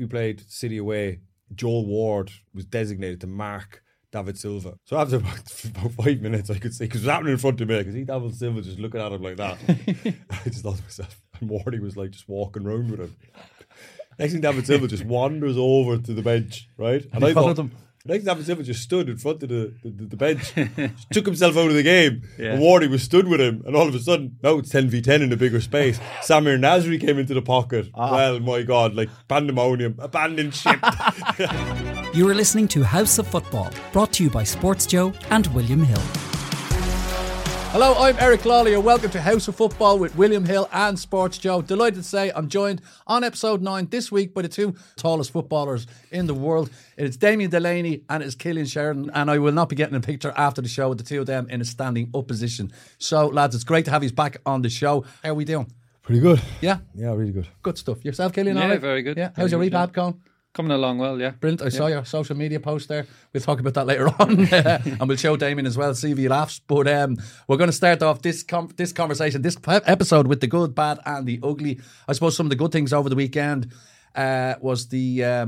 we played City away, Joel Ward was designated to mark David Silva. So after about 5 minutes, I could see, because it was happening in front of me, I could see David Silva just looking at him like that. I just thought to myself, and Wardy was like just walking around with him. Next thing, David Silva just wanders over to the bench, right? And I thought, him. Next thing, David Silva just stood in front of the bench, just took himself out of the game. Yeah. And Wardy was stood with him, and all of a sudden, now it's 10v10 in a bigger space. Samir Nasri came into the pocket. Ah. Well, my God, like pandemonium, abandoned ship. You are listening to House of Football, brought to you by Sports Joe and William Hill. Hello, I'm Eric Lawley, and welcome to House of Football with William Hill and Sports Joe. Delighted to say I'm joined on episode 9 this week by the two tallest footballers in the world. It's Damien Delaney and it's Cillian Sheridan, and I will not be getting a picture after the show with the two of them in a standing up position. So, lads, it's great to have you back on the show. How are we doing? Pretty good. Yeah? Yeah, really good. Good stuff. Yourself, Cillian? Yeah, right? Very good. Yeah. How's your rehab going? Coming along well, yeah. Brilliant. I saw your social media post there. We'll talk about that later on. And we'll show Damien as well, see if he laughs. But we're going to start off this episode with the good, bad and the ugly. I suppose some of the good things over the weekend was the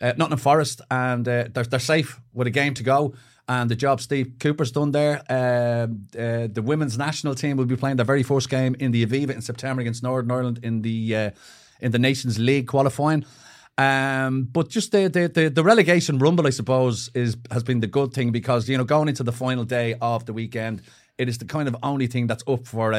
Nottingham Forest, and they're safe with a game to go. And the job Steve Cooper's done there. The women's national team will be playing their very first game in the Aviva in September against Northern Ireland in the Nations League qualifying. But just the relegation rumble, I suppose, has been the good thing, because, you know, going into the final day of the weekend, it is the kind of only thing that's up for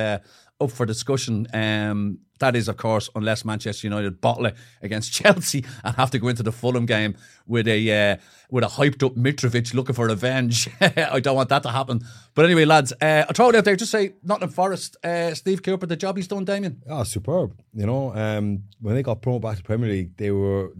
discussion. That is, of course, unless Manchester United bottle it against Chelsea and have to go into the Fulham game with a hyped up Mitrovic looking for revenge. I don't want that to happen. But anyway, lads, I'll throw it out there. Just say Nottingham Forest, Steve Cooper, the job he's done, Damien. Ah, superb. You know, when they got promoted back to Premier League, they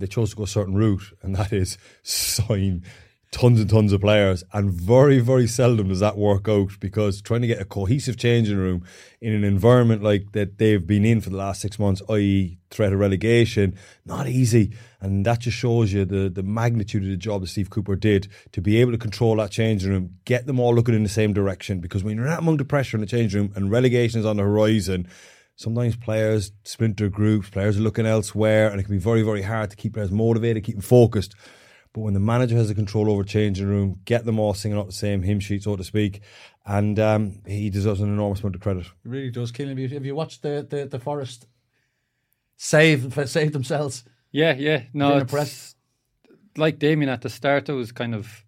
chose to go a certain route, and that is sign tons and tons of players, and very, very seldom does that work out, because trying to get a cohesive changing room in an environment like that they've been in for the last 6 months, i.e. threat of relegation, not easy. And that just shows you the magnitude of the job that Steve Cooper did to be able to control that changing room, get them all looking in the same direction, because when you're not under pressure in the changing room and relegation is on the horizon, sometimes players splinter groups, players are looking elsewhere, and it can be very, very hard to keep players motivated, keep them focused. But when the manager has the control over changing room, get them all singing out the same hymn sheet, so to speak, and he deserves an enormous amount of credit. He really does, Cillian. Have you watched the Forest save themselves? Yeah, yeah. No, it's like Damien at the start, I was kind of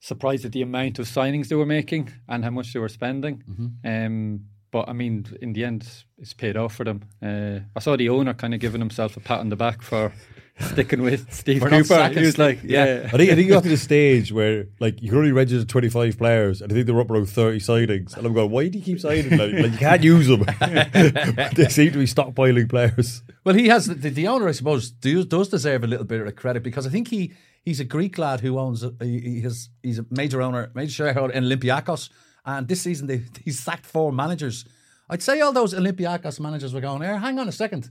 surprised at the amount of signings they were making and how much they were spending. Mm-hmm. But I mean, in the end, it's paid off for them. I saw the owner kind of giving himself a pat on the back for sticking with Steve Cooper. He was like, yeah. I think you got to the stage where, like, you can only register 25 players, and I think they were up around 30 signings. And I'm going, why do you keep signing? Like you can't use them. They seem to be stockpiling players. Well, he has the owner, I suppose, does deserve a little bit of credit, because I think he's a Greek lad who he's a major shareholder in Olympiakos. And this season, he sacked 4 managers. I'd say all those Olympiakos managers were going, hang on a second.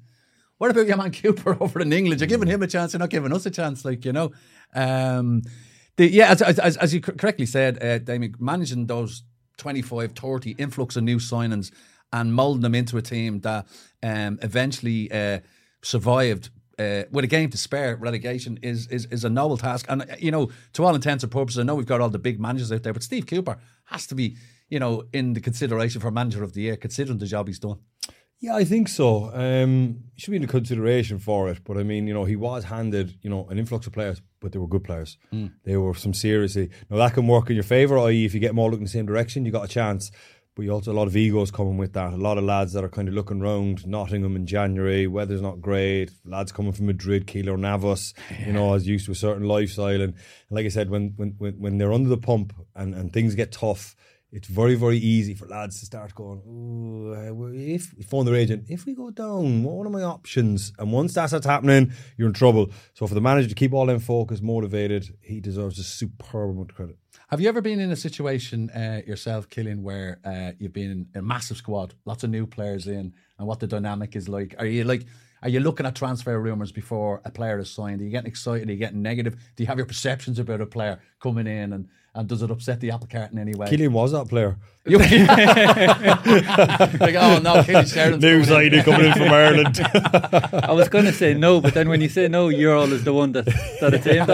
What about your man Cooper over in England? You're giving him a chance, you're not giving us a chance, like, you know. As you correctly said, Damien, managing those 25, 30 influx of new signings and moulding them into a team that eventually survived with a game to spare relegation is a noble task. And, you know, to all intents and purposes, I know we've got all the big managers out there, but Steve Cooper has to be, you know, in the consideration for Manager of the Year, considering the job he's done. Yeah, I think so. He should be in the consideration for it. But I mean, you know, he was handed, you know, an influx of players, but they were good players. Mm. They were some seriously. Now, that can work in your favour, i.e. if you get them all looking the same direction, you got a chance. But you also a lot of egos coming with that. A lot of lads that are kind of looking round Nottingham in January, weather's not great. Lads coming from Madrid, Keylor Navas, you know, is used to a certain lifestyle. And like I said, when they're under the pump and things get tough, it's very, very easy for lads to start going, ooh, if you phone their agent, if we go down, what are my options? And once that starts happening, you're in trouble. So for the manager to keep all them focused, motivated, he deserves a superb amount of credit. Have you ever been in a situation yourself, Cillian, where you've been in a massive squad, lots of new players in, and what the dynamic is like? Are you like, Are you looking at transfer rumours before a player is signed? Are you getting excited? Are you getting negative? Do you have your perceptions about a player coming in, and does it upset the apple cart in any way? Cillian was that player. Like, oh no, Cillian Sheridan. News lady coming in from Ireland. I was going to say no, but then when you say no, you're always the one that it's aimed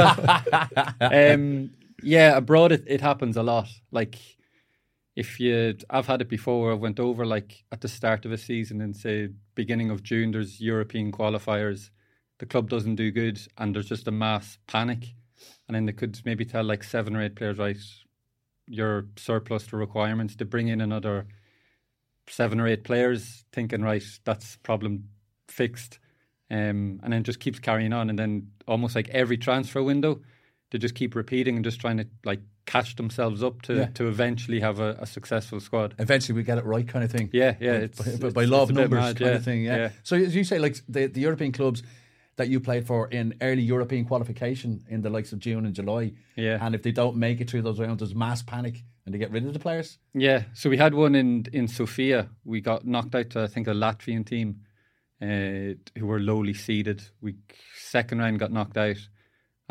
at. Yeah, abroad it happens a lot. Like, I've had it before where I went over like at the start of a season and say beginning of June there's European qualifiers, the club doesn't do good and there's just a mass panic, and then they could maybe tell like 7 or 8 players, right, you're surplus to requirements. They bring in another 7 or 8 players thinking, right, that's problem fixed, and then just keeps carrying on, and then almost like every transfer window they just keep repeating and just trying to like catch themselves up to eventually have a successful squad. Eventually we get it right kind of thing. Yeah. It's by law of numbers kind of thing, yeah. So as you say, like the European clubs that you played for in early European qualification in the likes of June and July, and if they don't make it through those rounds, there's mass panic and they get rid of the players. Yeah, so we had one in Sofia. We got knocked out to, I think, a Latvian team who were lowly seeded. We second round got knocked out.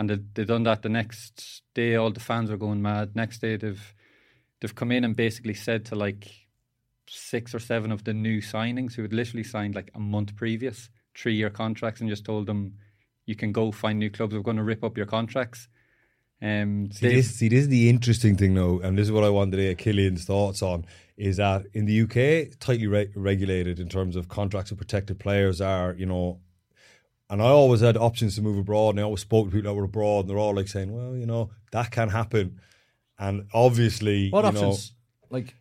And they've done that the next day. All the fans are going mad. Next day, they've come in and basically said to like 6 or 7 of the new signings who had literally signed like a month previous, 3-year contracts, and just told them, you can go find new clubs. We're going to rip up your contracts. This is the interesting thing though, and this is what I wanted to hear Cillian's thoughts on, is that in the UK, tightly regulated in terms of contracts of protected players are, you know, and I always had options to move abroad, and I always spoke to people that were abroad, and they're all like saying, well, you know, that can happen. And obviously, what options? Like,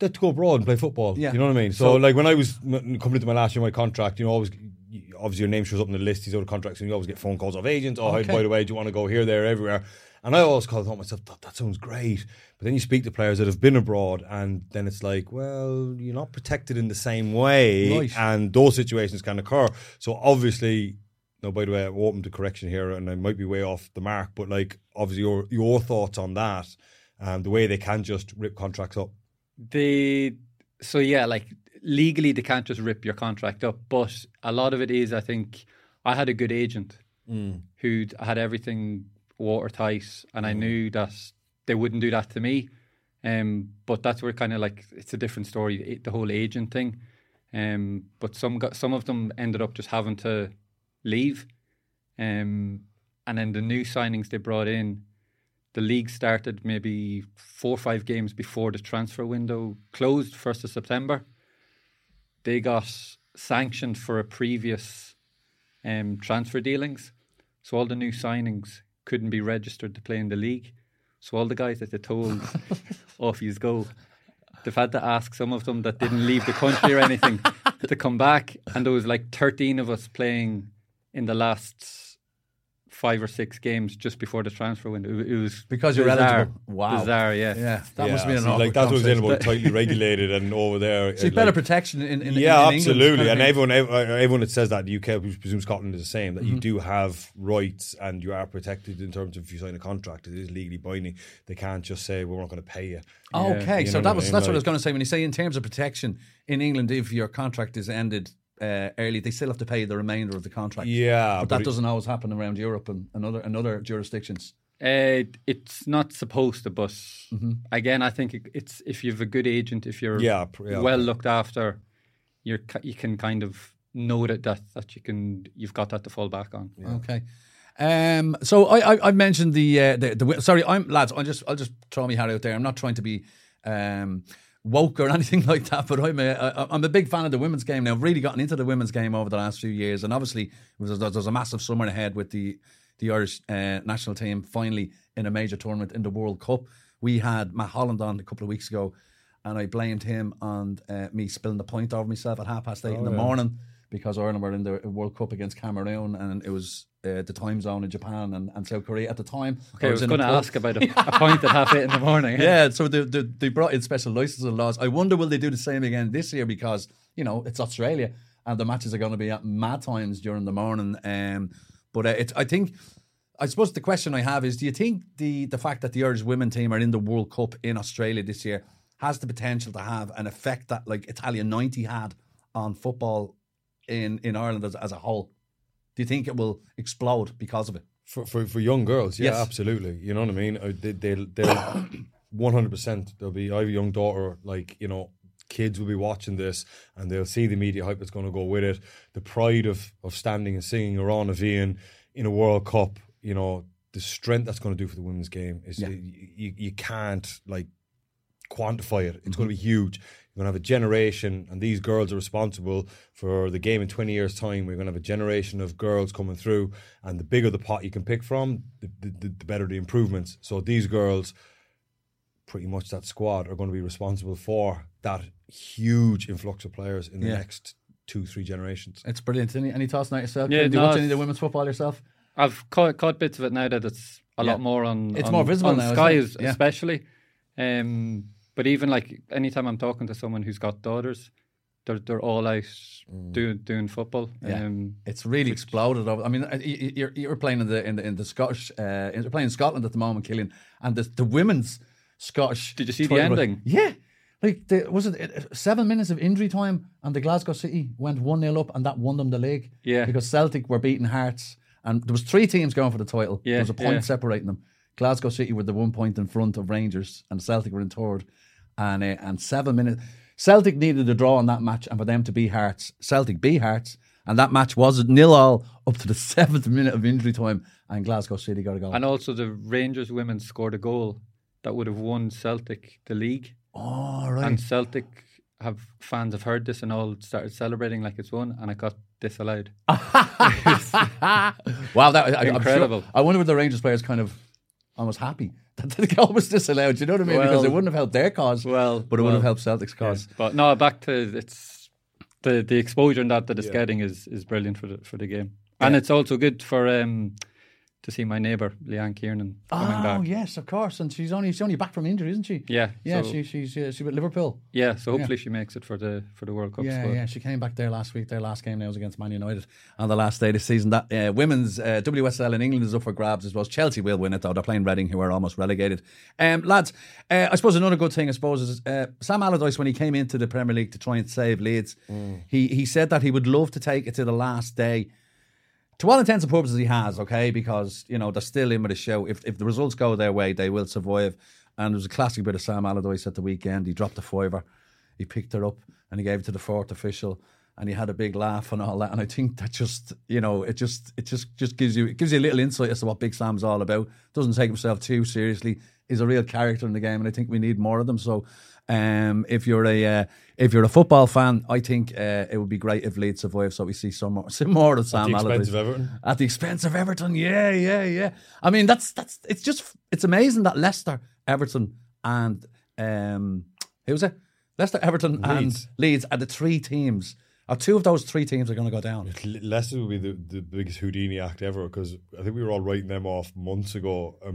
to go abroad and play football. Yeah. You know what I mean? So, like, when I was coming into my last year, my contract, you know, always, obviously your name shows up on the list, these other contracts, and you always get phone calls of agents. Oh, by the way, do you want to go here, there, everywhere? And I always thought to myself, that sounds great. But then you speak to players that have been abroad, and then it's like, well, you're not protected in the same way. Right. And those situations can occur. So obviously, no, by the way, I'm open to correction here, and I might be way off the mark, but like, obviously your thoughts on that, and the way they can just rip contracts up. Like legally they can't just rip your contract up, but a lot of it is, I think, I had a good agent who had everything watertight, and I knew that they wouldn't do that to me, but that's where kind of like it's a different story, the whole agent thing, but some of them ended up just having to leave, and then the new signings they brought in, the league started maybe 4 or 5 games before the transfer window closed 1st of September. They got sanctioned for a previous transfer dealings, so all the new signings couldn't be registered to play in the league. So all the guys that they told, off you go, they've had to ask some of them that didn't leave the country or anything to come back. And there was like 13 of us playing in the last 5 or 6 games just before the transfer window. It was because you're eligible. Wow, bizarre, yeah. That must have been an awful. Like that's what was in about tightly regulated and over there. So better protection in absolutely. England, and everyone that says that in the UK, I presume Scotland is the same. That you do have rights and you are protected in terms of if you sign a contract, it is legally binding. They can't just say we're not going to pay you. Okay, so that's what I was going to say when you say in terms of protection in England, if your contract is ended early, they still have to pay the remainder of the contract. Yeah, but that doesn't always happen around Europe and other jurisdictions. It's not supposed to, but again, I think it's if you've a good agent, if you're well looked after, you can kind of know that you've got that to fall back on. Yeah. Okay, so I mentioned the sorry, I'll just throw my hat out there. I'm not trying to be woke or anything like that, but I'm a big fan of the women's game now. I've really gotten into the women's game over the last few years, and obviously there's a massive summer ahead with the Irish national team finally in a major tournament in the World Cup. We had Matt Holland on a couple of weeks ago, and I blamed him on me spilling the pint over myself at 8:30 in the morning because Ireland were in the World Cup against Cameroon, and it was the time zone in Japan and South Korea at the time. Okay, I was going to ask about a pint at 8:30 in the morning. Yeah, so they brought in special licensing laws. I wonder will they do the same again this year, because, you know, it's Australia and the matches are going to be at mad times during the morning. I suppose the question I have is, do you think the fact that the Irish women team are in the World Cup in Australia this year has the potential to have an effect that like Italia '90 had on football in Ireland as a whole? Do you think it will explode because of it? For young girls, yeah, yes. Absolutely. You know what I mean? They'll 100%. There'll be, I have a young daughter, like, you know, kids will be watching this and they'll see the media hype that's going to go with it. The pride of standing and singing Aron Avian in a World Cup, you know, the strength that's going to do for the women's game is you can't, like, quantify it. It's going to be huge. You're going to have a generation, and these girls are responsible for the game in 20 years' time. We're going to have a generation of girls coming through, and the bigger the pot you can pick from, the better the improvements. So these girls, pretty much that squad, are going to be responsible for that huge influx of players in the next 2-3 generations. It's brilliant. Any thoughts now yourself? Yeah, do you watch any of the women's football yourself? I've caught bits of it now that it's a lot more on. It's more visible on now. Sky especially. But even like anytime I'm talking to someone who's got daughters, they're all out doing football. Yeah. It's really exploded. I mean, you're playing in the Scottish. You're playing in Scotland at the moment, Cillian, and the women's Scottish. Did you see the ending? Yeah. Like, was it 7 minutes of injury time and the Glasgow City went 1-0 up and that won them the league? Yeah. Because Celtic were beating Hearts and there was 3 teams going for the title. Yeah, there was a point separating them. Glasgow City were the 1 point in front of Rangers and Celtic were in third. And 7 minutes... Celtic needed a draw on that match and for them to beat Hearts. Celtic beat Hearts and that match was 0-0 up to the 7th minute of injury time and Glasgow City got a goal. And also the Rangers women scored a goal that would have won Celtic the league. Oh, right. And Celtic fans have heard this and all started celebrating like it's won, and it got disallowed. Wow, that incredible! Sure, I wonder if the Rangers players kind of almost happy that the goal was disallowed. You know what I mean? Because it wouldn't have helped their cause, but it would have helped Celtic's cause. Yeah. But no, back to it's the exposure and that it's getting is brilliant for the game, and it's also good for. To see my neighbour, Leanne Kieran, coming back. Oh, yes, of course. And she's only back from injury, isn't she? Yeah. Yeah, so she's with Liverpool. Yeah, so hopefully she makes it for the World Cup squad. Yeah, she came back there last week. Their last game now was against Man United on the last day of the season. That women's WSL in England is up for grabs, I suppose. Chelsea will win it, though. They're playing Reading, who are almost relegated. Lads, I suppose another good thing, is Sam Allardyce, when he came into the Premier League to try and save Leeds, he said that he would love to take it to the last day. To all intents and purposes, he has, okay? Because, you know, they're still in with a show. If the results go their way, they will survive. And there was a classic bit of Sam Allardyce at the weekend. He dropped a fiver. He picked her up and he gave it to the fourth official. And he had a big laugh and all that. And I think that just, you know, it just gives you a little insight as to what Big Sam's all about. Doesn't take himself too seriously. He's a real character in the game. And I think we need more of them. So if you're a football fan, I think it would be great if Leeds survive, so we see some more of Sam Allardyce. At the expense of Everton. At the expense of Everton, yeah. I mean, that's it's amazing that Leicester, Everton, and who was it? Leicester, Everton, Leeds. And Leeds are the 3 teams. Or 2 of those 3 teams are going to go down. Leicester will be the biggest Houdini act ever, because I think we were all writing them off months ago. I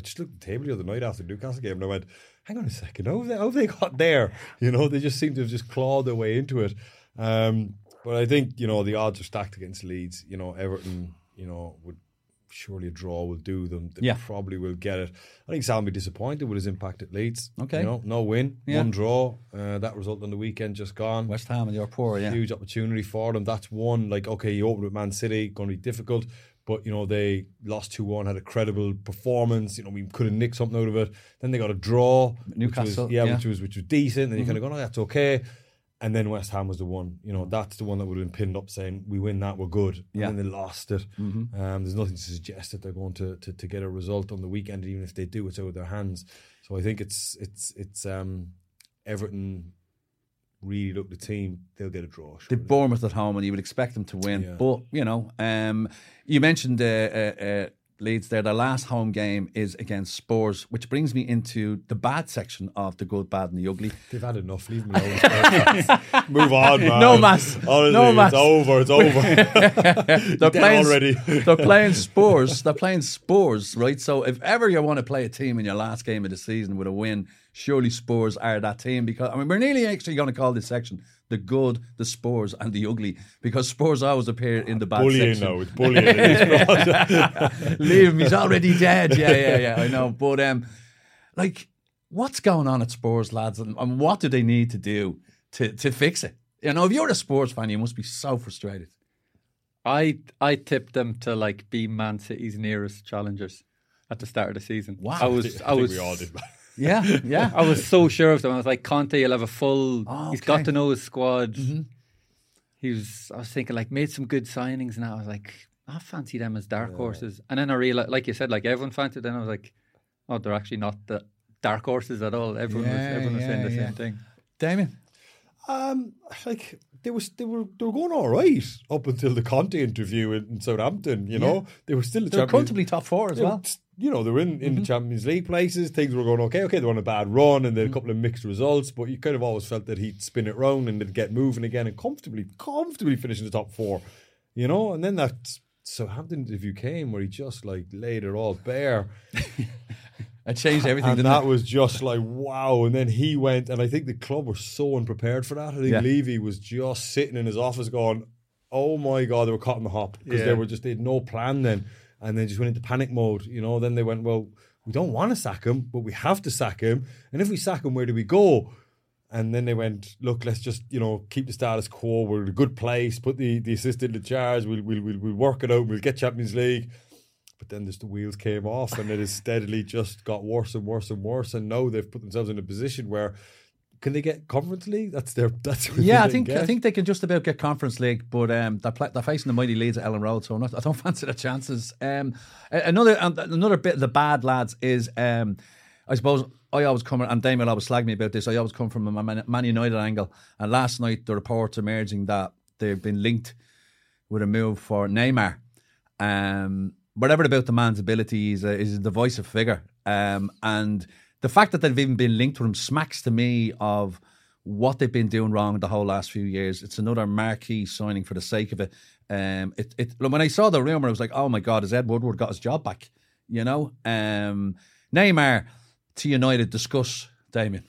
just looked at the table the other night after the Newcastle game and I went, hang on a second, how have they got there? You know, they just seem to have just clawed their way into it. But I think, you know, the odds are stacked against Leeds. You know, Everton, you know, would surely a draw will do them. They probably will get it. I think Sam will be disappointed with his impact at Leeds. Okay. You know, no win, 1 draw. That result on the weekend just gone. West Ham and your poor, huge opportunity for them. That's one. Like, okay, you open with Man City, going to be difficult. But, you know, they lost 2-1, had a credible performance. You know, we could have nicked something out of it. Then they got a draw. Newcastle. Which was decent. Then you kind of go, no, that's okay. And then West Ham was the one. You know, that's the one that would have been pinned up saying, we win that, we're good. Yeah. And then they lost it. Mm-hmm. There's nothing to suggest that they're going to get a result on the weekend. Even if they do, it's out of their hands. So I think it's Everton really look the team, they'll get a draw. Sure. They're Bournemouth at home and you would expect them to win. Yeah. But, you know, you mentioned Leeds there. Their last home game is against Spurs, which brings me into the bad section of the good, bad and the ugly. They've had enough. Leave them alone. Move on, man. No mass. Honestly, no mass. It's over. They're playing Spurs, right? So if ever you want to play a team in your last game of the season with a win, surely Spurs are that team, because, I mean, we're nearly actually going to call this section the good, the Spurs and the ugly, because Spurs always appear in the bad section. Bullying. Leave him, he's already dead. Yeah, I know. But, like, what's going on at Spurs, lads, and what do they need to do to fix it? You know, if you're a sports fan, you must be so frustrated. I tipped them to like be Man City's nearest challengers at the start of the season. Wow. I think we all did. Yeah. I was so sure of them. I was like, Conte, you'll have a full... Oh, okay. He's got to know his squad. Mm-hmm. I was thinking, like, made some good signings and I was like, I fancy them as dark horses. And then I realised, like you said, like everyone fancied them. I was like, oh, they're actually not the dark horses at all. Everyone was saying the same thing. Damien? They were going all right up until the Conte interview in Southampton, you know. They were still... They were comfortably top four as well. You know, they were in the Champions League places. Things were going okay. They were on a bad run and they had a couple of mixed results, but you kind of always felt that he'd spin it round and they'd get moving again and comfortably finish in the top four, you know. And then that Southampton interview came where he just, like, laid it all bare. It changed everything. And that was just like, wow. And then he went, and I think the club were so unprepared for that. I think Levy was just sitting in his office going, oh my God, they were caught in the hop because they had no plan then. And they just went into panic mode, you know. Then they went, well, we don't want to sack him, but we have to sack him. And if we sack him, where do we go? And then they went, look, let's just, you know, keep the status quo. We're in a good place. Put the assistant in the charge. We'll work it out. We'll get Champions League. But then just the wheels came off and it has steadily just got worse and worse and worse. And now they've put themselves in a position where, can they get Conference League? I think they can just about get Conference League, but they're facing the mighty Leeds at Ellen Road, so I don't fancy the chances. Another bit of the bad lads is, I suppose I always come, and Damien always slagged me about this, I always come from a Man United angle, and last night the reports emerging that they've been linked with a move for Neymar. Whatever about the man's ability, he's a divisive figure, and the fact that they've even been linked to him smacks to me of what they've been doing wrong the whole last few years. It's another marquee signing for the sake of it. When I saw the rumour, I was like, oh my God, has Ed Woodward got his job back? You know? Neymar to United, discuss, Damien.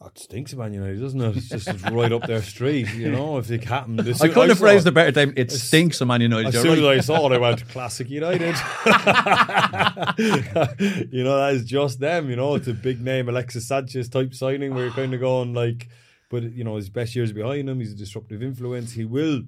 That stinks of Man United, doesn't it? It's just right up their street, you know, if it happened. I couldn't have phrased it better, Damien. It stinks of Man United. As soon as I saw it, I went, classic United. You know, that is just them, you know. It's a big name, Alexis Sanchez type signing where you're kind of going like, but, you know, his best years behind him. He's a disruptive influence. He will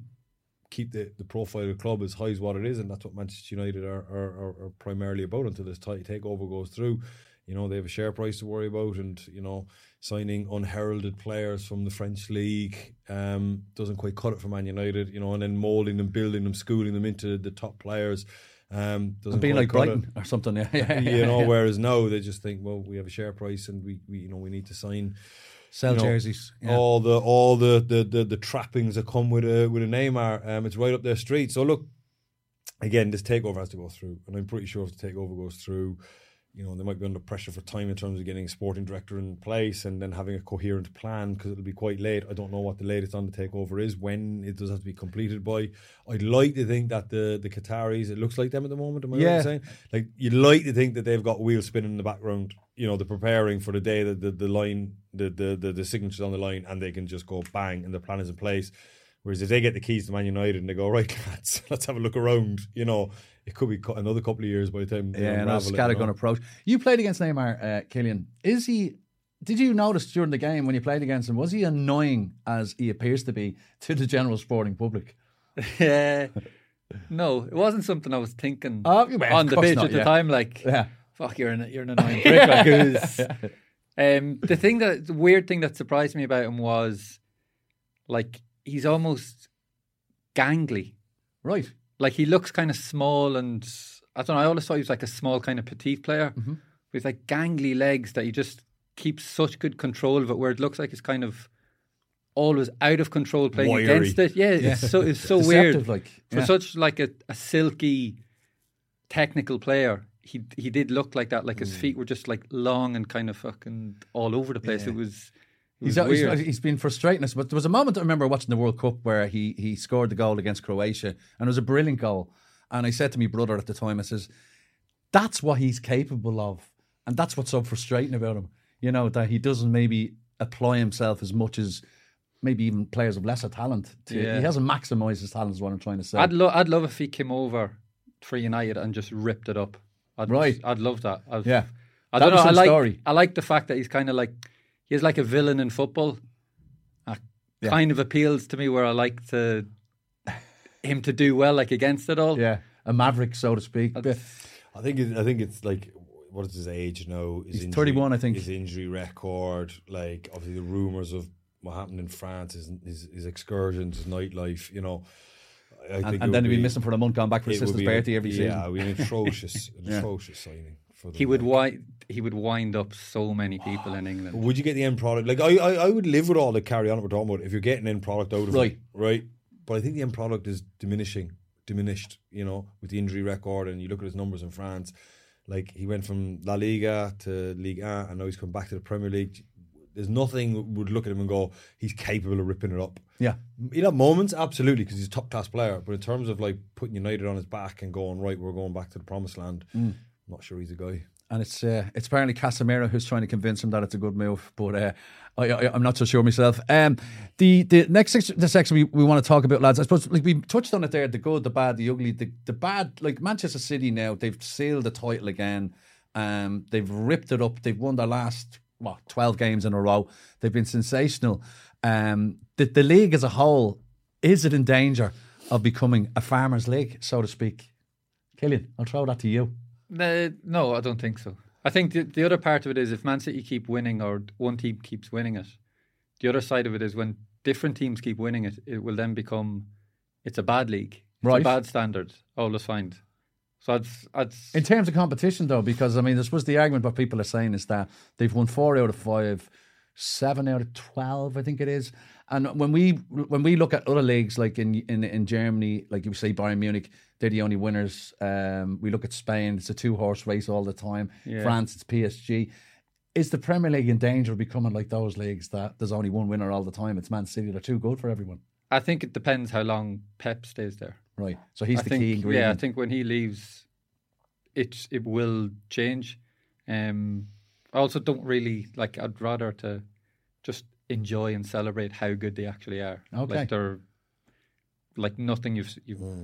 keep the profile of the club as high as what it is, and that's what Manchester United are primarily about until this takeover goes through. You know, they have a share price to worry about, and, you know, signing unheralded players from the French league doesn't quite cut it for Man United, you know, and then moulding them, building them, schooling them into the top players. Doesn't being like Brighton or something, you know, whereas now they just think, well, we have a share price and we need to sign, sell, you know, jerseys, all the trappings that come with a Neymar. It's right up their street. So look, again, this takeover has to go through, and I'm pretty sure if the takeover goes through, you know, they might be under pressure for time in terms of getting a sporting director in place and then having a coherent plan, because it'll be quite late. I don't know what the latest on the takeover is, when it does have to be completed by. I'd like to think that the Qataris, it looks like them at the moment, am I right saying? Like, you'd like to think that they've got wheels spinning in the background. You know, they're preparing for the day that the signature's on the line, and they can just go bang and the plan is in place. Whereas if they get the keys to Man United and they go, right, let's have a look around, you know, it could be another couple of years by the time they unravel it. Yeah, that's a scattergun approach. You played against Neymar, Cillian. Did you notice during the game when you played against him, was he annoying as he appears to be to the general sporting public? No, it wasn't something I was thinking on the pitch at the time. Like, fuck, you're an annoying prick. Like, the weird thing that surprised me about him was, like, he's almost gangly. Right. Like, he looks kind of small, and I don't know, I always thought he was like a small kind of petite player with like gangly legs that he just keeps such good control of it, where it looks like he's kind of always out of control playing wiry against it. Yeah. It's so weird. For such like a silky technical player, he did look like that. Like, his feet were just like long and kind of fucking all over the place. Yeah. He's been frustrating us, but there was a moment I remember watching the World Cup where he scored the goal against Croatia, and it was a brilliant goal. And I said to my brother at the time, I says, that's what he's capable of, and that's what's so frustrating about him. You know, that he doesn't maybe apply himself as much as maybe even players of lesser talent. He hasn't maximised his talent, is what I'm trying to say. I'd love if he came over for United and just ripped it up. I'd love that. I like the fact that he's kind of like, he's like a villain in football. kind of appeals to me, where I like to him to do well, like against it all. Yeah, a maverick, so to speak. I think it's like, what is his age now? He's 31, I think. His injury record, like obviously the rumours of what happened in France, his excursions, his nightlife, you know. And then he'd be missing for a month, gone back for his sister's birthday every season. Yeah, it would be an atrocious signing. He would wind up so many people in England. Would you get the end product? Like I would live with all the carry on we're talking about if you're getting end product out of it, right? But I think the end product is diminished, you know, with the injury record, and you look at his numbers in France. Like he went from La Liga to Ligue 1, and now he's come back to the Premier League. There's nothing would look at him and go, he's capable of ripping it up. Yeah. He'll have moments, absolutely, because he's a top-class player. But in terms of like putting United on his back and going, right, we're going back to the promised land, I'm not sure he's a guy. And it's apparently Casemiro who's trying to convince him that it's a good move. But I'm not so sure myself. The next section we want to talk about, lads, I suppose, like we touched on it there, the good, the bad, the ugly. The bad, like Manchester City now, they've sealed the title again. They've ripped it up. They've won their last... 12 games in a row. They've been sensational. The league as a whole, is it in danger of becoming a farmer's league, so to speak? Cillian, I'll throw that to you. No, I don't think so. I think the other part of it is if Man City keep winning or one team keeps winning it, the other side of it is when different teams keep winning it, it will then become, it's a bad league. It's a bad standard, all assigned. So I'd in terms of competition, though, because I mean, I suppose the argument what people are saying is that they've won 4 out of 5, 7 out of 12, I think it is. And when we look at other leagues, like in Germany, like you say, Bayern Munich, they're the only winners. We look at Spain; it's a 2-horse race all the time. Yeah. France, it's PSG. Is the Premier League in danger of becoming like those leagues that there's only one winner all the time? It's Man City; they're too good for everyone. I think it depends how long Pep stays there. Right, so he's the key ingredient. Yeah, I think when he leaves, it will change. I also don't really like. I'd rather to just enjoy and celebrate how good they actually are. Okay, like they're like nothing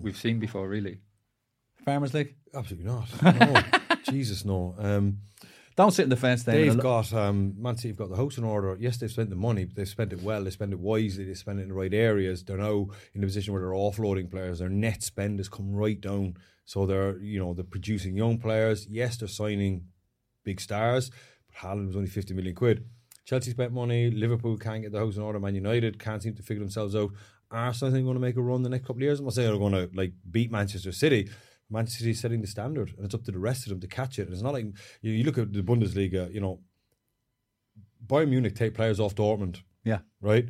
we've seen before, really. Farmers League? Absolutely not. No, Jesus, no. Don't sit in the fence. Then they've got Man City have got the house in order. Yes, they've spent the money, but they've spent it well. They spend it wisely. They spend it in the right areas. They're now in a position where they're offloading players. Their net spend has come right down. So they're producing young players. Yes, they're signing big stars. But Haaland was only 50 million quid. Chelsea spent money. Liverpool can't get the house in order. Man United can't seem to figure themselves out. Arsenal, I think, are going to make a run the next couple of years. I'm not saying they're going to like beat Manchester City. Manchester City is setting the standard, and it's up to the rest of them to catch it. And it's not like you look at the Bundesliga. You know, Bayern Munich take players off Dortmund. Yeah, right.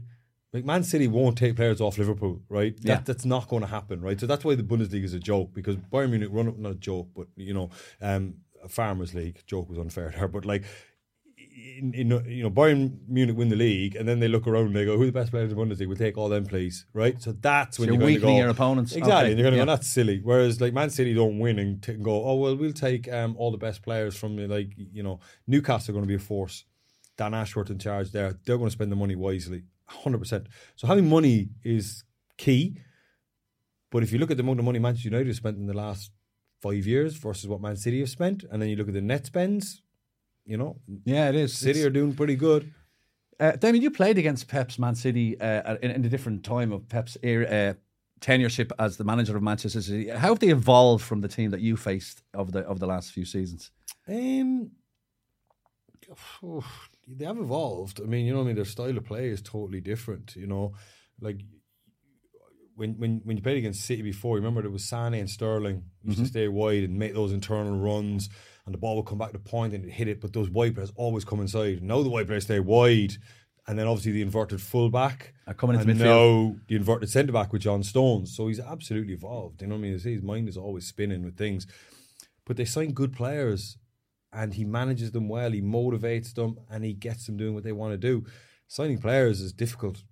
Like Man City won't take players off Liverpool. Right. Yeah. That's not going to happen. Right. So that's why the Bundesliga is a joke, because Bayern Munich run up, not a joke, but you know, a farmers' league joke was unfair there, but like. You know, Bayern Munich win the league, and then they look around and they go, who's the best player in the Bundesleague? We'll take all them, please. Right? So that's when you're going to go. You're weakening your opponents. Exactly. Okay. And you're going to go, that's silly. Whereas, like, Man City don't win and go, oh, well, we'll take all the best players from, like, you know, Newcastle are going to be a force. Dan Ashworth in charge there. They're going to spend the money wisely. 100%. So having money is key. But if you look at the amount of money Manchester United have spent in the last 5 years versus what Man City have spent, and then you look at the net spends, you know, yeah, it is. City are doing pretty good. Damien, you played against Pep's Man City in a different time of Pep's tenureship as the manager of Manchester City. How have they evolved from the team that you faced over the last few seasons? They have evolved. I mean, you know, what I mean, their style of play is totally different. You know, like when you played against City before, remember there was Sané and Sterling used to stay wide and make those internal runs. And the ball would come back to point and it hit it, but those wide players always come inside. Now the wide players stay wide, and then obviously the inverted fullback are coming into midfield. Now the inverted centre back with John Stones. So he's absolutely evolved. You know what I mean? His mind is always spinning with things, but they sign good players, and he manages them well. He motivates them, and he gets them doing what they want to do. Signing players is difficult,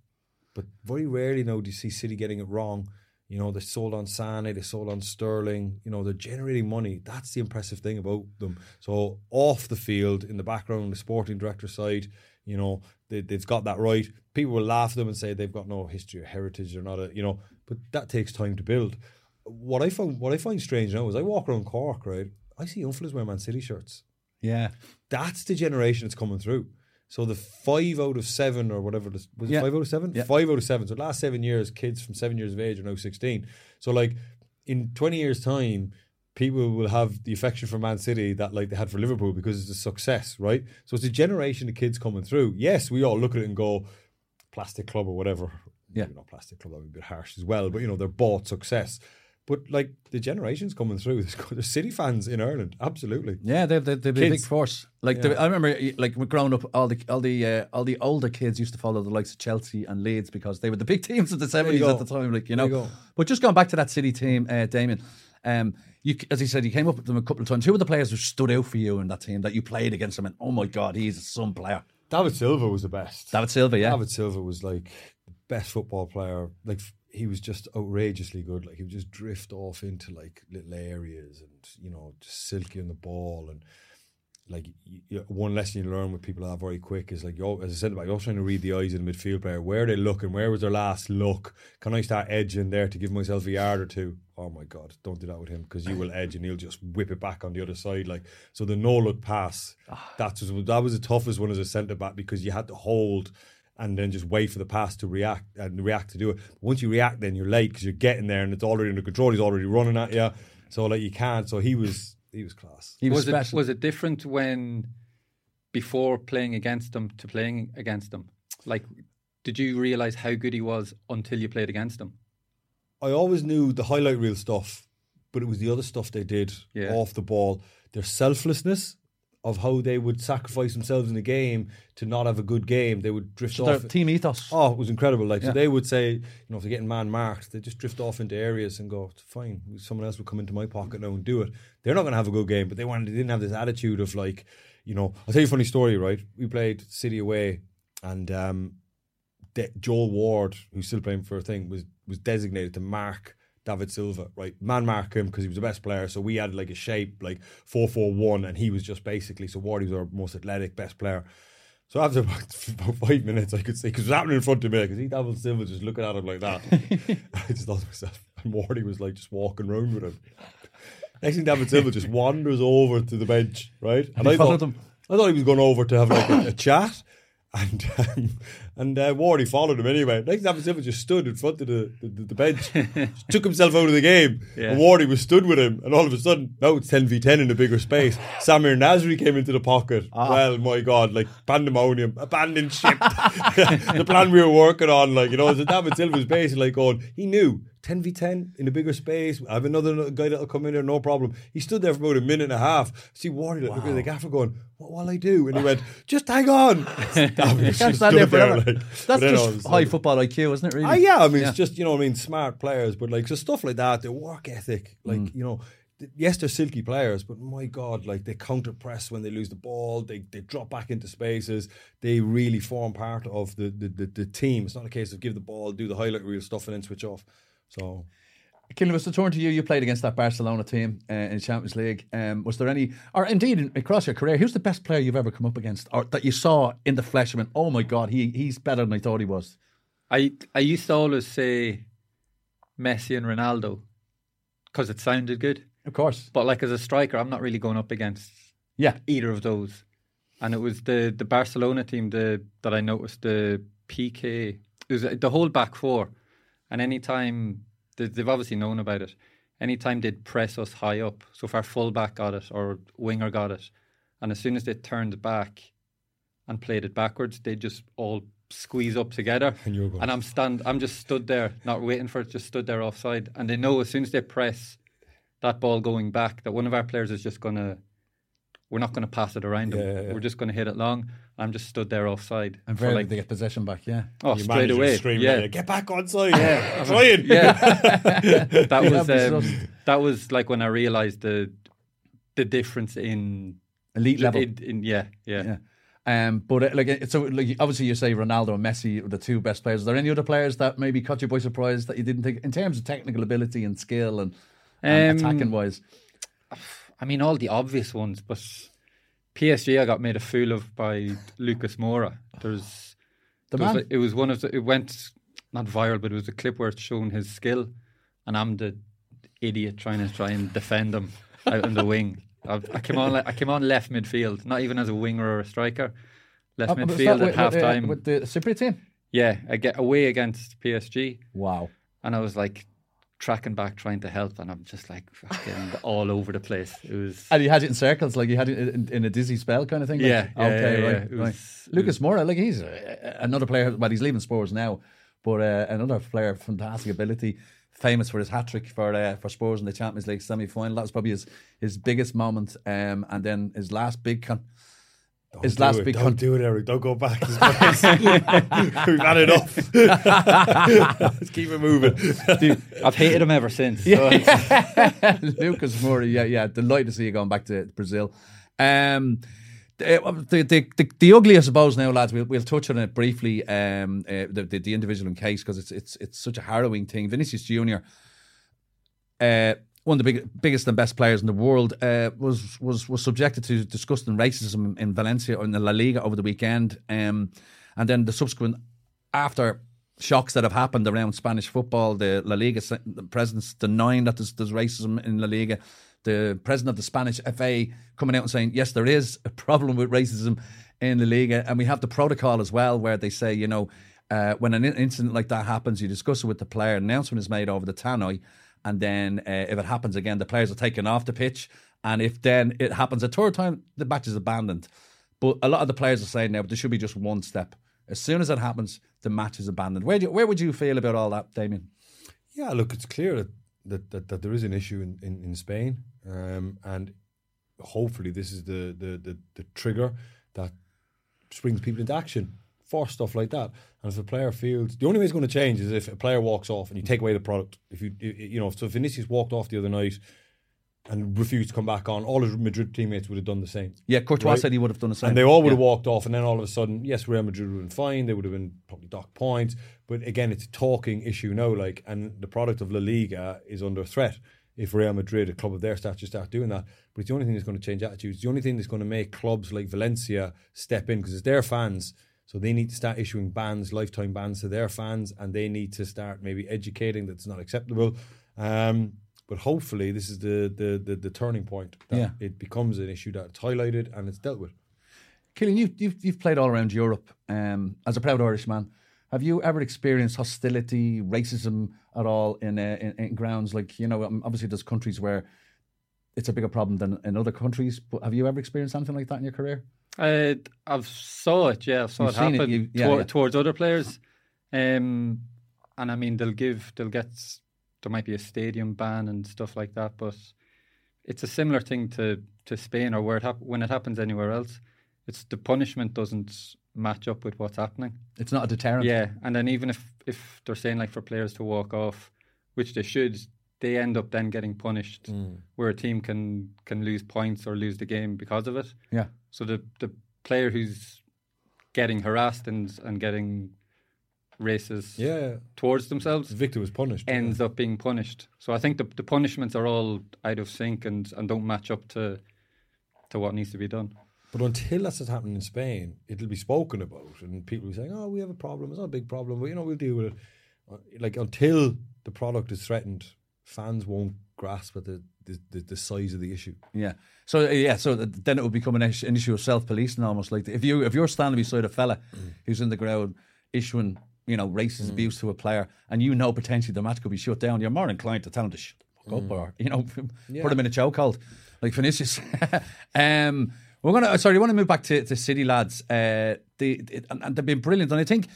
but very rarely now do you see City getting it wrong. You know, they sold on Sané, they sold on Sterling. You know, they're generating money. That's the impressive thing about them. So off the field, in the background, the sporting director side, you know, they've got that right. People will laugh at them and say they've got no history or heritage. They're not a, you know, but that takes time to build. What I find strange now is I walk around Cork, right? I see young fellas wearing Man City shirts. Yeah. That's the generation that's coming through. So the 5 out of 7 or whatever, was it 5 out of 7? Yeah. 5 out of 7. So the last 7 years, kids from 7 years of age are now 16. So like in 20 years' time, people will have the affection for Man City that like they had for Liverpool because it's a success, right? So it's a generation of kids coming through. Yes, we all look at it and go, plastic club or whatever. Yeah. Maybe not plastic club, that would be a bit harsh as well, but you know, they're bought success. But like the generations coming through, there's City fans in Ireland, absolutely. Yeah, they've been a big force. Like I remember, like growing up, all the older kids used to follow the likes of Chelsea and Leeds because they were the big teams of the 70s at the time. Like you know, but just going back to that City team, Damien. You, as he said, you came up with them a couple of times. Who were the players who stood out for you in that team that you played against them? And oh my God, he's some player. David Silva was the best. David Silva, yeah. David Silva was like the best football player. Like. He was just outrageously good. Like he would just drift off into like little areas and, you know, just silky on the ball. And like one lesson you learn with people that very quick is like, as I said, about you're trying to read the eyes of the midfield player. Where are they looking? Where was their last look? Can I start edging there to give myself a yard or two? Oh my God, don't do that with him because you will edge and he'll just whip it back on the other side. Like, so the no look pass, that was the toughest one as a centre back because you had to hold and then just wait for the pass to react to do it. But once you react, then you're late because you're getting there and it's already under control. He's already running at you. So like you can't. So he was class. He was special. Was it different when before playing against them to playing against them? Like, did you realise how good he was until you played against him? I always knew the highlight reel stuff, but it was the other stuff they did off the ball. Their selflessness of how they would sacrifice themselves in the game to not have a good game. They would drift off. Their team ethos. Oh, it was incredible. Like, so they would say, you know, if they're getting man-marked, they just drift off into areas and go, fine, someone else will come into my pocket now and do it. They're not going to have a good game, but they didn't have this attitude of like, you know, I'll tell you a funny story, right? We played City away and Joel Ward, who's still playing for a thing, was designated to mark David Silva, right? Man-mark him because he was the best player. So we had like a shape, like 4-4-1, and he was just basically, so Wardy was our most athletic, best player. So after about 5 minutes, I could see, because it was happening in front of me, because David Silva was just looking at him like that. I just thought to myself, and Wardy was like just walking around with him. Next thing, David Silva just wanders over to the bench, right? And I thought he was going over to have like a chat. And Wardy followed him anyway. Next time, David Silva just stood in front of the bench, took himself out of the game. Yeah. And Wardy was stood with him, and all of a sudden, now it's 10v10 in a bigger space. Samir Nasri came into the pocket. Ah. Well, my God, like pandemonium, abandoned ship. The plan we were working on, like, you know, so David Silva was basically like going, he knew 10v10 in a bigger space. I have another guy that'll come in there, no problem. He stood there for about a minute and a half. See Wardy looking at the gaffer going, what will I do? And he went, just hang on. Just there, like, that's just high football IQ, isn't it, really? It's just, you know what I mean, smart players, but like, so stuff like that, their work ethic, like, you know, yes, they're silky players, but my God, like they counter press when they lose the ball, they drop back into spaces, they really form part of the team. It's not a case of give the ball, do the highlight reel stuff and then switch off. So, Cillian, was the turn to you. You played against that Barcelona team in the Champions League. Was there any, or indeed across your career, who's the best player you've ever come up against, or that you saw in the flesh and went, oh my God, he's better than I thought he was? I used to always say Messi and Ronaldo because it sounded good, of course. But like as a striker, I'm not really going up against either of those. And it was the Barcelona team that I noticed the PK. It was the whole back four. And anytime, they've obviously known about it, anytime they'd press us high up, so if our fullback got it or winger got it, and as soon as they turned back and played it backwards, they'd just all squeeze up together. And I'm just stood there, not waiting for it, just stood there offside. And they know as soon as they press that ball going back, that one of our players is just going to, we're not going to pass it around them. We're just going to hit it long. I'm just stood there offside. And very like they get possession back, Oh, you straight away. Yeah. Get back onside. Yeah. Trying. Yeah. that was like when I realised the difference in elite level. But obviously you say Ronaldo and Messi are the two best players. Are there any other players that maybe caught you by surprise that you didn't think in terms of technical ability and skill and attacking wise? I mean, all the obvious ones, but PSG, I got made a fool of by Lucas Moura. It went not viral, but it was a clip where it's shown his skill, and I'm the idiot trying to defend him out on the wing. I came on left midfield, not even as a winger or a striker, left midfield at half time. With the Cypriot team? Yeah, I get away against PSG. Wow. And I was like tracking back trying to help, and I'm just like fucking all over the place. It was, and you had it in circles, like you had it in a dizzy spell kind of thing. Like, yeah, okay, yeah, right. Yeah. Lucas Moura, like he's another player, but he's leaving Spurs now. But another player of fantastic ability, famous for his hat-trick for Spurs in the Champions League semi-final. That was probably his biggest moment. And then his last big... Don't do it, Eric. Don't go back. We've had enough. Let's keep it moving. Dude, I've hated him ever since. Yeah. Lucas Moura, yeah. Delighted to see you going back to Brazil. The ugly, I suppose, now, lads, we'll touch on it briefly, the individual in case, because it's such a harrowing thing. Vinicius Junior, one of the biggest and best players in the world, was subjected to disgusting racism in Valencia or in the La Liga over the weekend, and then the subsequent aftershocks that have happened around Spanish football. The La Liga president's denying that there's racism in La Liga. The president of the Spanish FA coming out and saying, yes, there is a problem with racism in La Liga. And we have the protocol as well, where they say, you know, when an incident like that happens, you discuss it with the player, an announcement is made over the tannoy, and then if it happens again, the players are taken off the pitch. And if then it happens a third time, the match is abandoned. But a lot of the players are saying now, but there should be just one step. As soon as that happens, the match is abandoned. Where would you feel about all that, Damien? Yeah, look, it's clear that there is an issue in Spain, and hopefully this is the trigger that springs people into action for stuff like that. And if a player feels, the only way it's going to change is if a player walks off and you take away the product. If Vinicius walked off the other night and refused to come back on, all his Madrid teammates would have done the same. Yeah, Courtois said he would have done the same. And they all would have walked off, and then all of a sudden, yes, Real Madrid would have been fine, they would have been probably docked points, but again, it's a talking issue now, like, and the product of La Liga is under threat if Real Madrid, a club of their stature, start doing that. But it's the only thing that's going to change attitudes. It's the only thing that's going to make clubs like Valencia step in, because it's their fans, so they need to start issuing bans, lifetime bans to their fans, and they need to start maybe educating that it's not acceptable. But hopefully this is the turning point that it becomes an issue that it's highlighted and it's dealt with. Cillian, you've played all around Europe as a proud Irish man. Have you ever experienced hostility, racism at all in grounds? Like, you know, obviously there's countries where it's a bigger problem than in other countries, but have you ever experienced anything like that in your career? I've seen it happen towards other players. And I mean, they'll get... There might be a stadium ban and stuff like that, but it's a similar thing to Spain, or where when it happens anywhere else, it's the punishment doesn't match up with what's happening. It's not a deterrent. Yeah, and then even if they're saying like for players to walk off, which they should, they end up then getting punished, where a team can lose points or lose the game because of it. Yeah. So the player who's getting harassed and getting racist towards themselves, the victim was punished, ends up being punished. So I think the punishments are all out of sync and don't match up to what needs to be done. But until that's happening in Spain, it'll be spoken about and people will be saying, oh, we have a problem, it's not a big problem, but you know, we'll deal with it. Like, until the product is threatened, fans won't grasp at the size of the issue. So then it would become an issue of self-policing, almost. Like if you're standing beside a fella who's in the ground issuing, you know, racist abuse to a player, and you know potentially the match could be shut down, you're more inclined to tell him to shut the fuck up, or, you know, put him in a chokehold, like Vinicius. I want to move back to City, lads. And they've been brilliant, and I think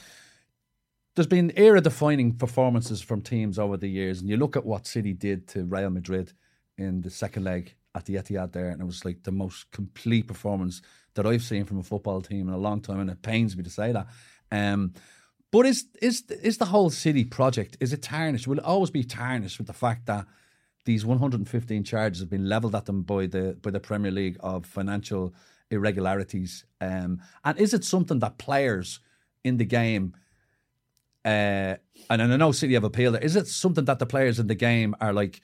there's been era-defining performances from teams over the years, and you look at what City did to Real Madrid in the second leg at the Etihad there, and it was like the most complete performance that I've seen from a football team in a long time, and it pains me to say that. But is the whole City project, is it tarnished? Will it always be tarnished with the fact that these 115 charges have been levelled at them by the Premier League of financial irregularities? And is it something that players in the game, and I know City have appealed it, is it something that the players in the game are like,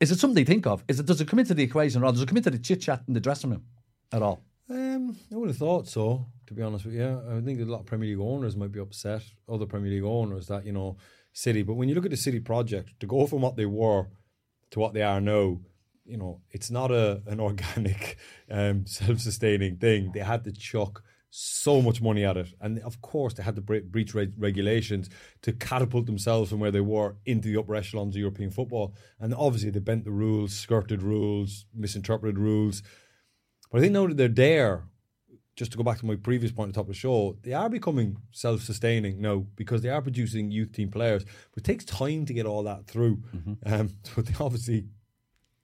is it something they think of? Does it come into the equation, or does it come into the chit-chat in the dressing room at all? I would have thought so, to be honest with you. I think a lot of Premier League owners might be upset, other Premier League owners, that, you know, City. But when you look at the City project, to go from what they were to what they are now, you know, it's not an organic, self-sustaining thing. They had to chuck so much money at it. And of course, they had to breach regulations to catapult themselves from where they were into the upper echelons of European football. And obviously, they bent the rules, skirted rules, misinterpreted rules. But I think now that they're there, just to go back to my previous point at the top of the show, they are becoming self-sustaining now because they are producing youth team players. But it takes time to get all that through. But they obviously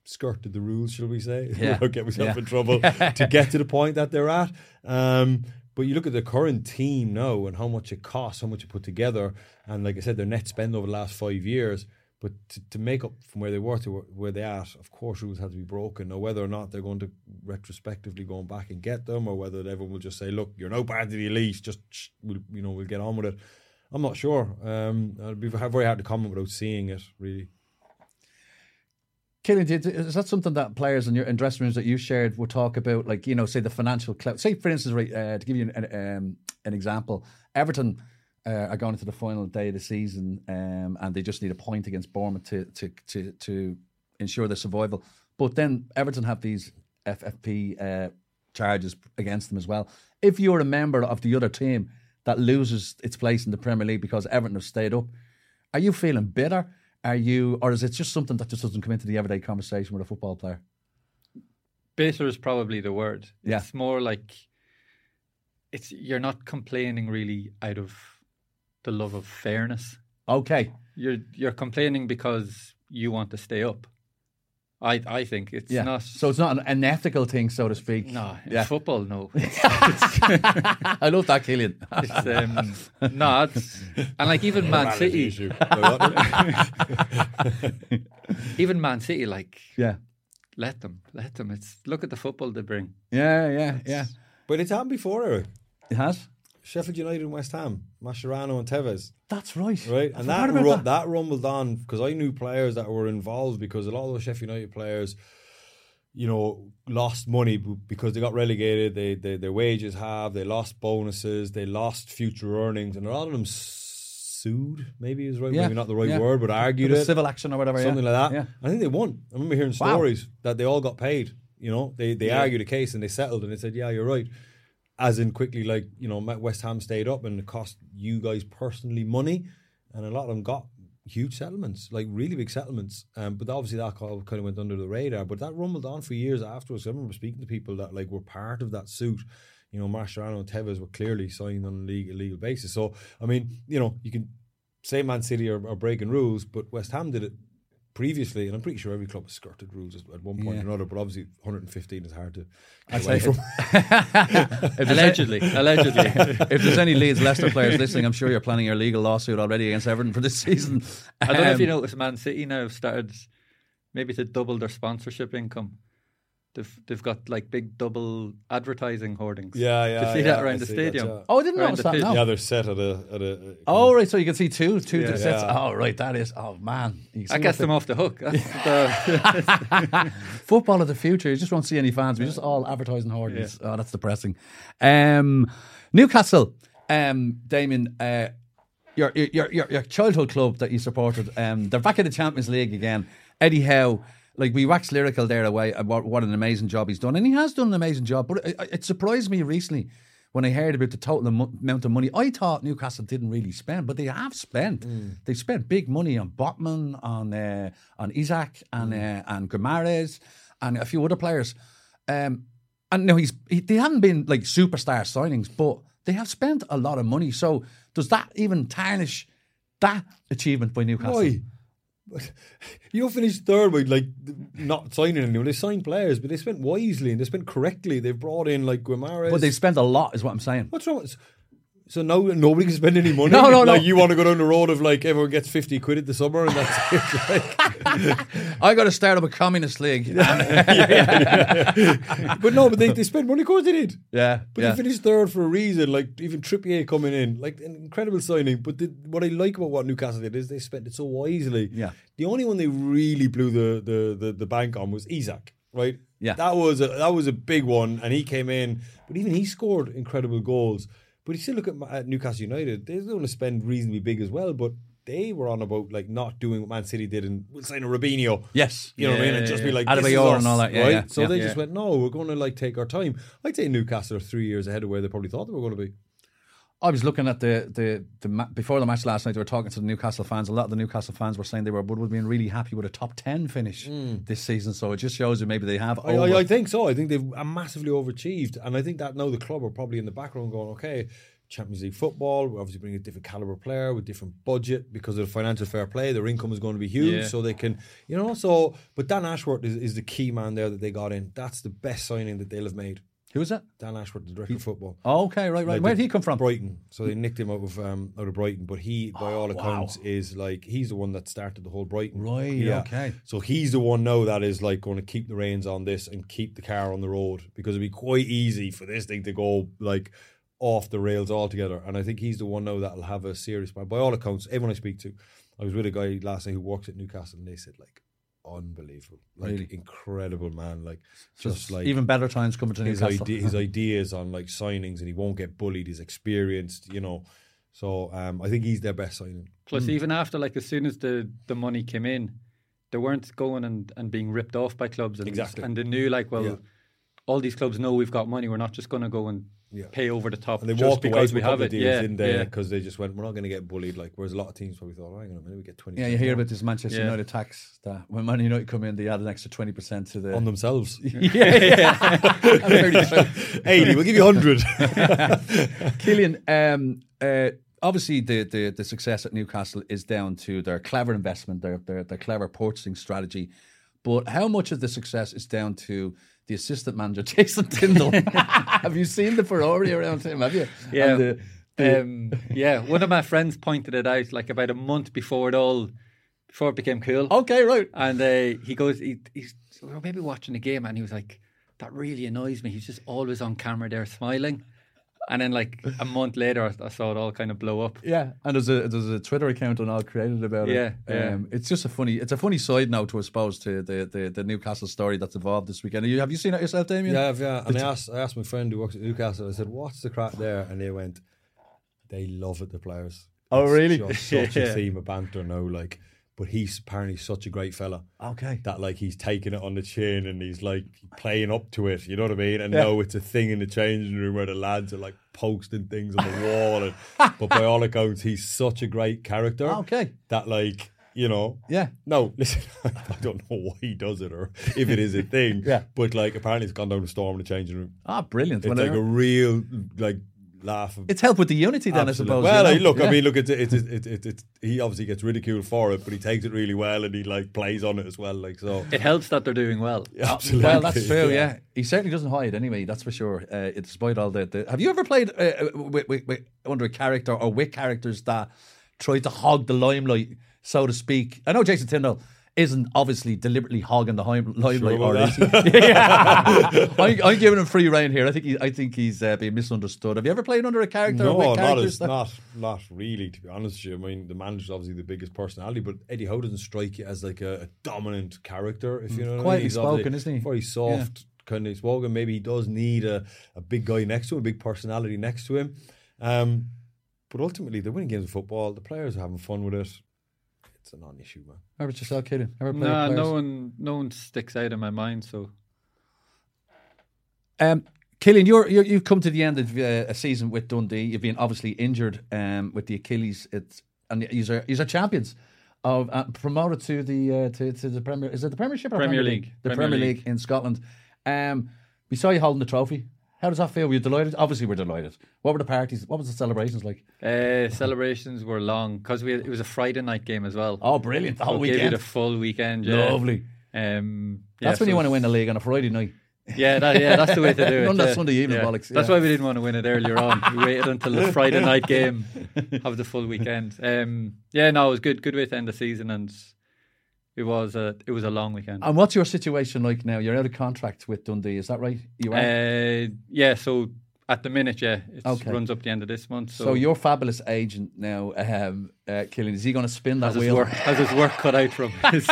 skirted the rules, shall we say, without getting myself in trouble to get to the point that they're at. But you look at the current team now and how much it costs, how much it put together. And like I said, their net spend over the last 5 years. But to make up from where they were to where they're at, of course, rules had to be broken. Now, whether or not they're going to retrospectively go back and get them, or whether everyone will just say, look, you're no part of the elite, just, we'll get on with it. I'm not sure. It'd be very hard to comment without seeing it, really. Cillian, is that something that players in dressing rooms that you shared will talk about? Like, you know, say the financial clout. Say, for instance, right, to give you an example, Everton... are going into the final day of the season, and they just need a point against Bournemouth to ensure their survival. But then Everton have these FFP charges against them as well. If you're a member of the other team that loses its place in the Premier League because Everton have stayed up, are you feeling bitter? Or is it just something that just doesn't come into the everyday conversation with a football player? Bitter is probably the word. Yeah. It's more like you're not complaining really out of the love of fairness. Okay. You're complaining because you want to stay up. I think it's not... So it's not an ethical thing, so to speak. No, in football, no. I love that, Cillian. It's, no, it's... And like even Man City... even Man City, like... Yeah. Let them. It's... Look at the football they bring. Yeah. But it's happened before, Eric. It has? Sheffield United and West Ham, Mascherano and Tevez. That's right. Right, and that rumbled on because I knew players that were involved because a lot of those Sheffield United players, you know, lost money because they got relegated. They their wages they lost bonuses, they lost future earnings, and a lot of them sued. Maybe is right, maybe not the right word, but argued it, civil action or whatever, something like that. Yeah. I think they won. I remember hearing stories that they all got paid. You know, they argued a case and they settled and they said, yeah, you're right. As in quickly, like, you know, West Ham stayed up and it cost you guys personally money, and a lot of them got huge settlements, like really big settlements. But obviously that kind of went under the radar. But that rumbled on for years afterwards. I remember speaking to people that like were part of that suit. You know, Mascherano and Tevez were clearly signed on an illegal basis. So I mean, you know, you can say Man City are breaking rules, but West Ham did it previously, and I'm pretty sure every club has skirted rules at one point or another, but obviously 115 is hard to get away from. Allegedly. If there's any Leeds Leicester players listening, I'm sure you're planning your legal lawsuit already against Everton for this season. I don't know if you noticed, Man City now have started maybe to double their sponsorship income. They've got like big double advertising hoardings. Yeah. Do you see that around the stadium? Oh, I didn't notice that. No. Yeah, they're set at a. Oh, right. So you can see two different sets. Yeah. Oh, right. That is. Oh man, that gets them off the hook. Football of the future. You just won't see any fans. We're just all advertising hoardings. Yeah. Oh, that's depressing. Newcastle, Damien. Your childhood club that you supported. They're back in the Champions League again. Eddie Howe. Like, we waxed lyrical there away about what an amazing job he's done. And he has done an amazing job. But it surprised me recently when I heard about the total amount of money. I thought Newcastle didn't really spend, but they have spent. They spent big money on Botman, on Isak, and Guimaraes, and a few other players. And now they haven't been like superstar signings, but they have spent a lot of money. So does that even tarnish that achievement by Newcastle? Boy. You finished third by like not signing anyone. They signed players, but they spent wisely and they spent correctly. They brought in like Guimaraes. But they spent a lot, is what I'm saying. What's wrong? So now nobody can spend any money. No. You want to go down the road of like everyone gets 50 quid at the summer, and that's it. Like. I got to start up a communist league. But no, but they spent money. Of course they did. Yeah, but they finished third for a reason. Like even Trippier coming in, like an incredible signing. But what I like about what Newcastle did is they spent it so wisely. Yeah, the only one they really blew the bank on was Isak. Right. Yeah, that was a big one, and he came in, but even he scored incredible goals. But you still look at Newcastle United, they're going to spend reasonably big as well, but they were on about like not doing what Man City did and we'll sign a Robinho. Yes. You know what I mean? And just be like, this is us, and all that. Yeah, right? Yeah, so they just went, no, we're going to like take our time. I'd say Newcastle are 3 years ahead of where they probably thought they were going to be. I was looking at the before the match last night, they were talking to the Newcastle fans. A lot of the Newcastle fans were saying they would have been really happy with a top 10 finish this season. So it just shows that maybe they have. I think so. I think they've massively overachieved. And I think that now the club are probably in the background going, okay, Champions League football, we're obviously bringing a different calibre player with different budget because of the financial fair play. Their income is going to be huge, so they can, you know, so. But Dan Ashworth is the key man there that they got in. That's the best signing that they'll have made. Who was that? Dan Ashworth, the director of football. Oh, okay, right, right. Like where did he come from? Brighton. So they nicked him out of Brighton. But he, by all accounts, is like, he's the one that started the whole Brighton. Right, okay. So he's the one now that is like going to keep the reins on this and keep the car on the road, because it'd be quite easy for this thing to go like off the rails altogether. And I think he's the one now that'll have a serious, by all accounts, everyone I speak to. I was with a guy last night who works at Newcastle, and they said like, unbelievable, like really? Incredible man, like just like even better times coming to his ideas on like signings, and he won't get bullied, he's experienced, you know, so I think he's their best signing. Plus even after, like as soon as the money came in, they weren't going and being ripped off by clubs, and and they knew like, well, all these clubs know we've got money, we're not just going to go and pay over the top, and they walked away from other deals in there because they just went, we're not going to get bullied. Like, whereas a lot of teams probably thought, hang on a minute, we get 20%. Yeah, you hear about this Manchester United tax that when Man United come in, they add an extra 20% to the on themselves. $80, we'll give you 100. Cillian, obviously the success at Newcastle is down to their clever investment, their clever purchasing strategy. But how much of the success is down to the assistant manager, Jason Tindall? Have you seen the Ferrari around him? Have you? Yeah. One of my friends pointed it out like about a month before it became cool. Okay, right. And he goes, he's maybe watching the game, and he was like, that really annoys me. He's just always on camera there smiling. And then like a month later, I saw it all kind of blow up. Yeah, and there's a Twitter account and all created about it. Yeah. It's just a funny side now to expose to the Newcastle story that's evolved this weekend. Have you seen it yourself, Damien? Yeah. And I asked my friend who works at Newcastle. I said, "What's the crack there?" And they went, "They love it, the players." Oh, really? Just such a theme of banter now, like. But he's apparently such a great fella. Okay. That like he's taking it on the chin and he's like playing up to it. You know what I mean? And now it's a thing in the changing room where the lads are like posting things on the wall. But by all accounts, he's such a great character. Okay. That like, you know. Yeah. No, listen, I don't know why he does it or if it is a thing. But like apparently it's gone down the storm in the changing room. Ah, brilliant. It's like a real like laugh. It's helped with the unity then, absolutely. I suppose. Well, you know? I mean, look, it's he obviously gets ridiculed for it, but he takes it really well, and he like plays on it as well, like, so. It helps that they're doing well. Absolutely. Well, that's true, yeah. He certainly doesn't hide anyway, that's for sure. Despite all the have you ever played under a character or with characters that try to hog the limelight, so to speak? I know Jason Tindall isn't obviously deliberately hogging the limelight, or is he? I'm giving him free rein here. I think he's being misunderstood. Have you ever played under a character? No, not really. To be honest with you, I mean the manager's obviously the biggest personality, but Eddie Howe doesn't strike you as like a dominant character. If you know, quietly what I mean. He's spoken, isn't he? Very soft, kind of spoken. Maybe he does need a big guy next to him, a big personality next to him. But ultimately, they're winning games of football. The players are having fun with it. It's a non-issue, man. How about yourself, Kieran? No one sticks out in my mind. So, Cillian, you've come to the end of a season with Dundee. You've been obviously injured with the Achilles. And these are champions of promoted to the Premier. Is it the Premiership or Premier League? The Premier League in Scotland. We saw you holding the trophy. How does that feel? Were you delighted? Obviously, we're delighted. What were the parties? What was the celebrations like? Celebrations were long because it was a Friday night game as well. Oh, brilliant! The whole weekend. Gave you the full weekend. Yeah. Lovely. That's when you want to win the league on a Friday night. That's the way to do it. On that Sunday evening, bollocks. Yeah. That's why we didn't want to win it earlier on. We waited until the Friday night game, have the full weekend. It was good way to end the season, and it was a long weekend. And what's your situation like now? You're out of contract with Dundee, is that right? You are? So at the minute, it runs up the end of this month. So your fabulous agent now, Cillian, is he going to spin that wheel? Has his work cut out from his.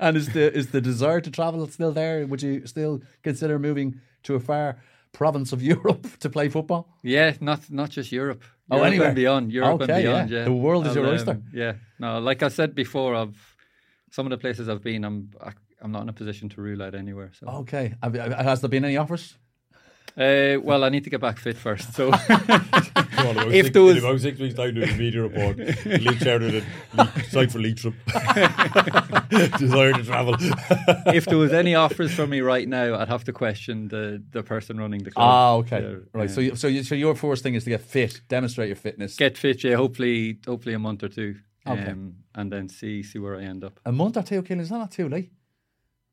And is the desire to travel still there? Would you still consider moving to a far province of Europe to play football? Yeah, not just Europe. Europe anywhere. And beyond. Europe and beyond, yeah. The world is your oyster. Yeah. No, like I said before, some of the places I've been, I'm not in a position to rule out anywhere. So. Okay. Has there been any offers? Well, I need to get back fit first. So, if there was about 6 weeks time to do a media report, Leeds Sheridan, site for Leeds trip, desire to travel. If there was any offers for me right now, I'd have to question the person running the club. Ah, okay, right. Yeah. So your first thing is to get fit, demonstrate your fitness, get fit. Yeah, hopefully a month or two. Okay, and then see where I end up. A month or two, Cillian, is that not too late?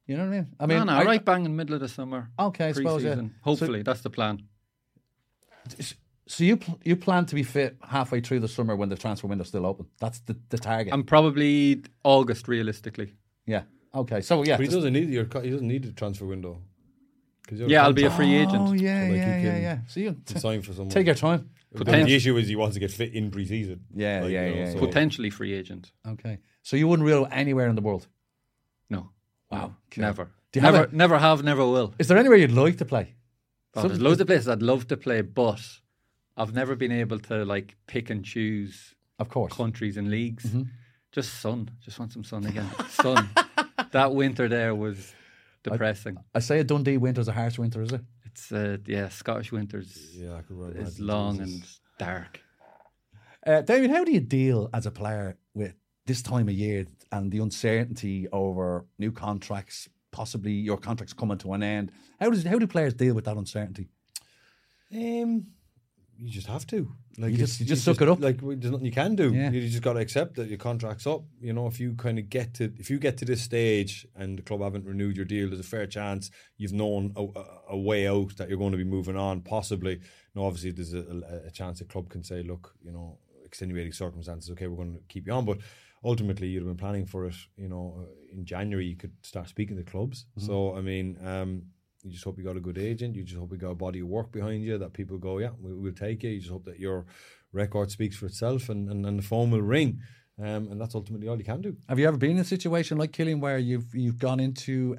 You know what I mean? I mean, no, right bang in the middle of the summer. Okay, I suppose, yeah. Hopefully, that's the plan. So you plan to be fit halfway through the summer when the transfer window's still open. That's the target. And probably August, realistically. Yeah. Okay. So yeah, but he doesn't need the transfer window. Yeah, I'll be a free agent. Oh yeah, yeah. So you sign for someone. Take your time. The issue is he wants to get fit in pre-season. Yeah, so. Potentially free agent. Okay. So you wouldn't rule anywhere in the world. No. Wow. Okay. Never. Never will. Is there anywhere you'd like to play? Oh, there's loads of places I'd love to play, but I've never been able to pick and choose countries and leagues. Mm-hmm. Just want some sun again. Sun. That winter there was depressing. I say a Dundee winter's a harsh winter, is it? It's Scottish winters. Yeah, I could remember. It's long and dark. David, how do you deal as a player with this time of year and the uncertainty over new contracts, possibly your contract's coming to an end? How do players deal with that uncertainty? You just have to. You just suck it up. There's nothing you can do. Yeah. You just got to accept that your contract's up. You know, if you get to this stage and the club haven't renewed your deal, there's a fair chance you've known a way out that you're going to be moving on, possibly. Now, obviously, there's a chance the club can say, look, you know, extenuating circumstances, okay, we're going to keep you on, but ultimately you'd have been planning for it, you know, in January you could start speaking to clubs. Mm-hmm. So, I mean, you just hope you got a good agent, you just hope you got a body of work behind you that people go, yeah, we'll take you. You just hope that your record speaks for itself and the phone will ring. And that's ultimately all you can do. Have you ever been in a situation like Cillian where you've gone into,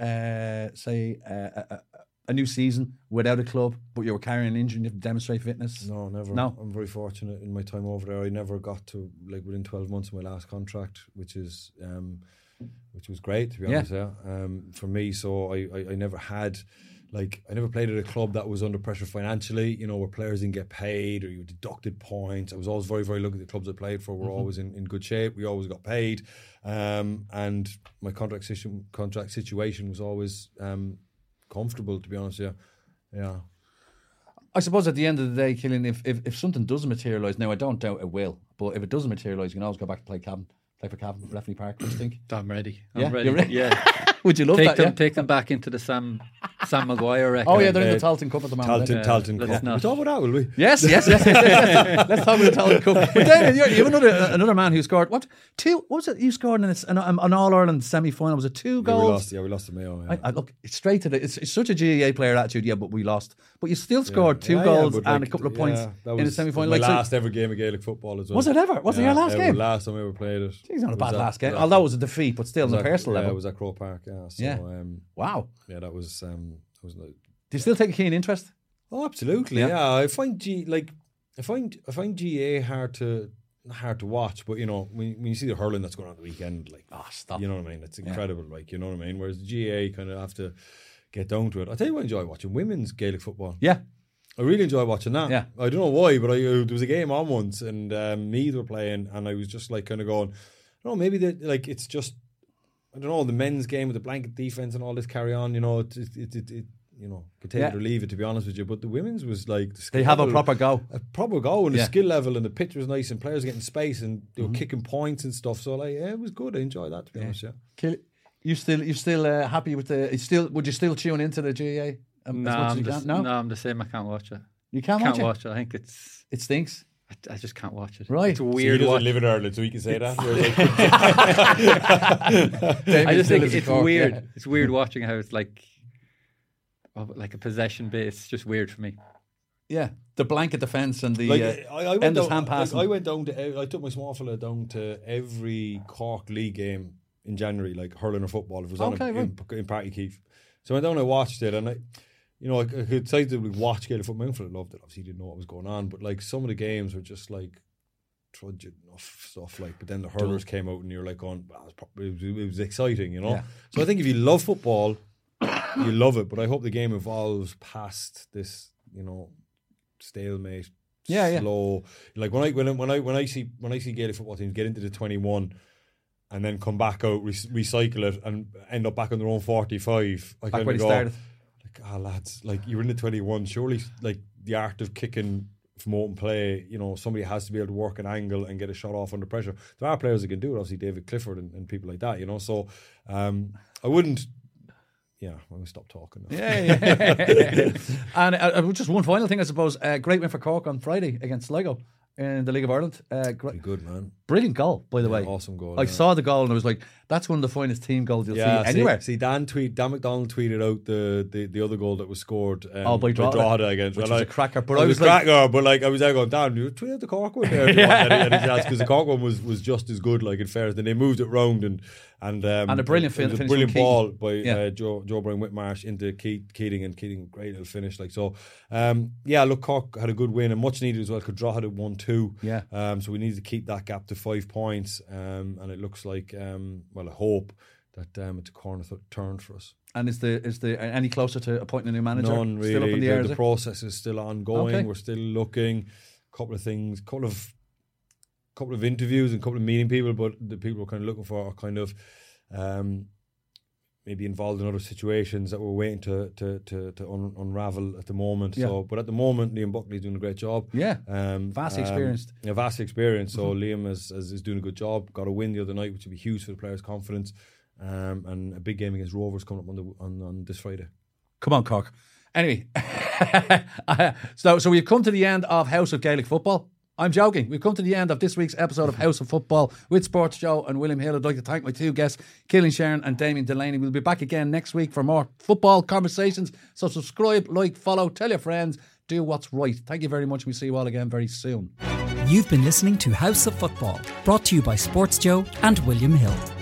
a new season without a club, but you were carrying an injury and you have to demonstrate fitness? No, never. No. I'm very fortunate in my time over there. I never got to, within 12 months of my last contract, which was great, to be honest. Yeah. For me, so I never had, I never played at a club that was under pressure financially, you know, where players didn't get paid or you deducted points. I was always very, very lucky. The clubs I played for were always in good shape. We always got paid. And my contract situation was always... comfortable, to be honest. Yeah. I suppose at the end of the day, Cillian, if something does materialise, now I don't doubt it will, but if it doesn't materialise, you can always go back to play for Cavan, Blethney Park. What do you think? I'm ready. Yeah. Would you love take that? Take them back into the Sam Maguire record. Oh yeah, they're in the Tarleton Cup at the moment. Tarleton Cup. We'll talk about that, will we? Yes. Let's talk about the Tarleton Cup. But David, you're another man who scored an All-Ireland semi-final. Was it 2 goals? We lost to Mayo. Yeah. I look straight to it's such a GAA player attitude. Yeah, but we lost. But you still scored 2 goals and a couple of points in the semi-final. My last ever game of Gaelic football as well. Was it ever? Was it your last game? Last time I ever played it. It's not a bad last game. Although it was a defeat, but still on a personal level. Yeah, it was at Croke Park. Yeah. Wow. Yeah, that was. Do you still take a keen interest? Oh, absolutely. Yeah. I find GA hard to watch, but you know, when you see the hurling that's going on at the weekend, stop. You know what I mean? It's incredible. You know what I mean? Whereas GA kind of have to get down to it. I tell you what, I enjoy watching women's Gaelic football. Yeah. I really enjoy watching that. Yeah. I don't know why, but there was a game on once and Meath were playing, and I was just kind of going, no, maybe it's just. I don't know, the men's game with the blanket defense and all this carry on, you know, could take it or leave it, to be honest with you. But the women's was they have a proper go. A proper go, and the skill level and the pitch was nice and players getting space and they were kicking points and stuff. So it was good. I enjoyed that, to be honest. Yeah. You still happy with the? Would you still tune into the GAA? No, I'm the same. I can't watch it. You can't watch it. I think it stinks. I just can't watch it. Right, it's a weird. So he doesn't live in Ireland, so he can say that. I just think it's weird. Yeah. It's weird watching how it's like a possession bit. It's just weird for me. Yeah, the blanket defence and the endless hand passing. I took my small fella down to every Cork league game in January, hurling or football. It was on in Party Keefe. So I went down and I watched it, and you know, I could decidedly watch Gaelic football. I loved it. Obviously, didn't know what was going on, but like some of the games were just like trudging off stuff. Like, but then the hurlers came out, and you're like, going, well, it was exciting, you know. Yeah. So I think if you love football, you love it. But I hope the game evolves past this, you know, stalemate. Yeah, slow. Yeah. Like when I see Gaelic football teams get into the 21. And then come back out, recycle it, and end up back on their own 45. I kind of go, started. Like, lads, like you're in the 21. Surely, like the art of kicking from open play, you know, somebody has to be able to work an angle and get a shot off under pressure. There are players that can do it. Obviously, David Clifford and people like that, you know. So, I wouldn't. Yeah, I'm going to stop talking now. Yeah. And just one final thing, I suppose. Great win for Cork on Friday against Sligo in the League of Ireland. Good, man. Brilliant goal, by the way. Awesome goal. I saw the goal and I was like, that's one of the finest team goals you'll see anywhere. See, Dan McDonald tweeted out the other goal that was scored by Drogheda against. Which was a cracker. But I was like, cracker, but like I was there going, Dan, you tweeted the Cork one there. Because the Cork one was just as good, like in fairness. Then they moved it round and a brilliant finish. Brilliant ball by Joe Brian Whitmarsh into Keating, and Keating, great little finish. Like so, look, Cork had a good win and much needed as well. Drogheda had 1-2. Yeah. So we needed to keep that gap to 5 points. And it looks like, I hope that it's a corner turn for us. And is the any closer to appointing a new manager? None really. Still up in the air, the process is still ongoing. Okay. We're still looking. A couple of things, couple of interviews and a couple of meeting people, but the people we're kind of looking for are kind of maybe involved in other situations that we're waiting to unravel at the moment. Yeah. So, but at the moment, Liam Buckley's doing a great job. Yeah, vastly experienced. Yeah, vastly experienced. So Liam is doing a good job. Got a win the other night, which will be huge for the players' confidence. And a big game against Rovers coming up on this Friday. Come on, Cork. Anyway, so we've come to the end of House of Gaelic Football. I'm joking. We've come to the end of this week's episode of House of Football with Sports Joe and William Hill. I'd like to thank my two guests, Cillian Sheridan and Damien Delaney. We'll be back again next week for more football conversations. So subscribe, like, follow, tell your friends, do what's right. Thank you very much. We'll see you all again very soon. You've been listening to House of Football, brought to you by Sports Joe and William Hill.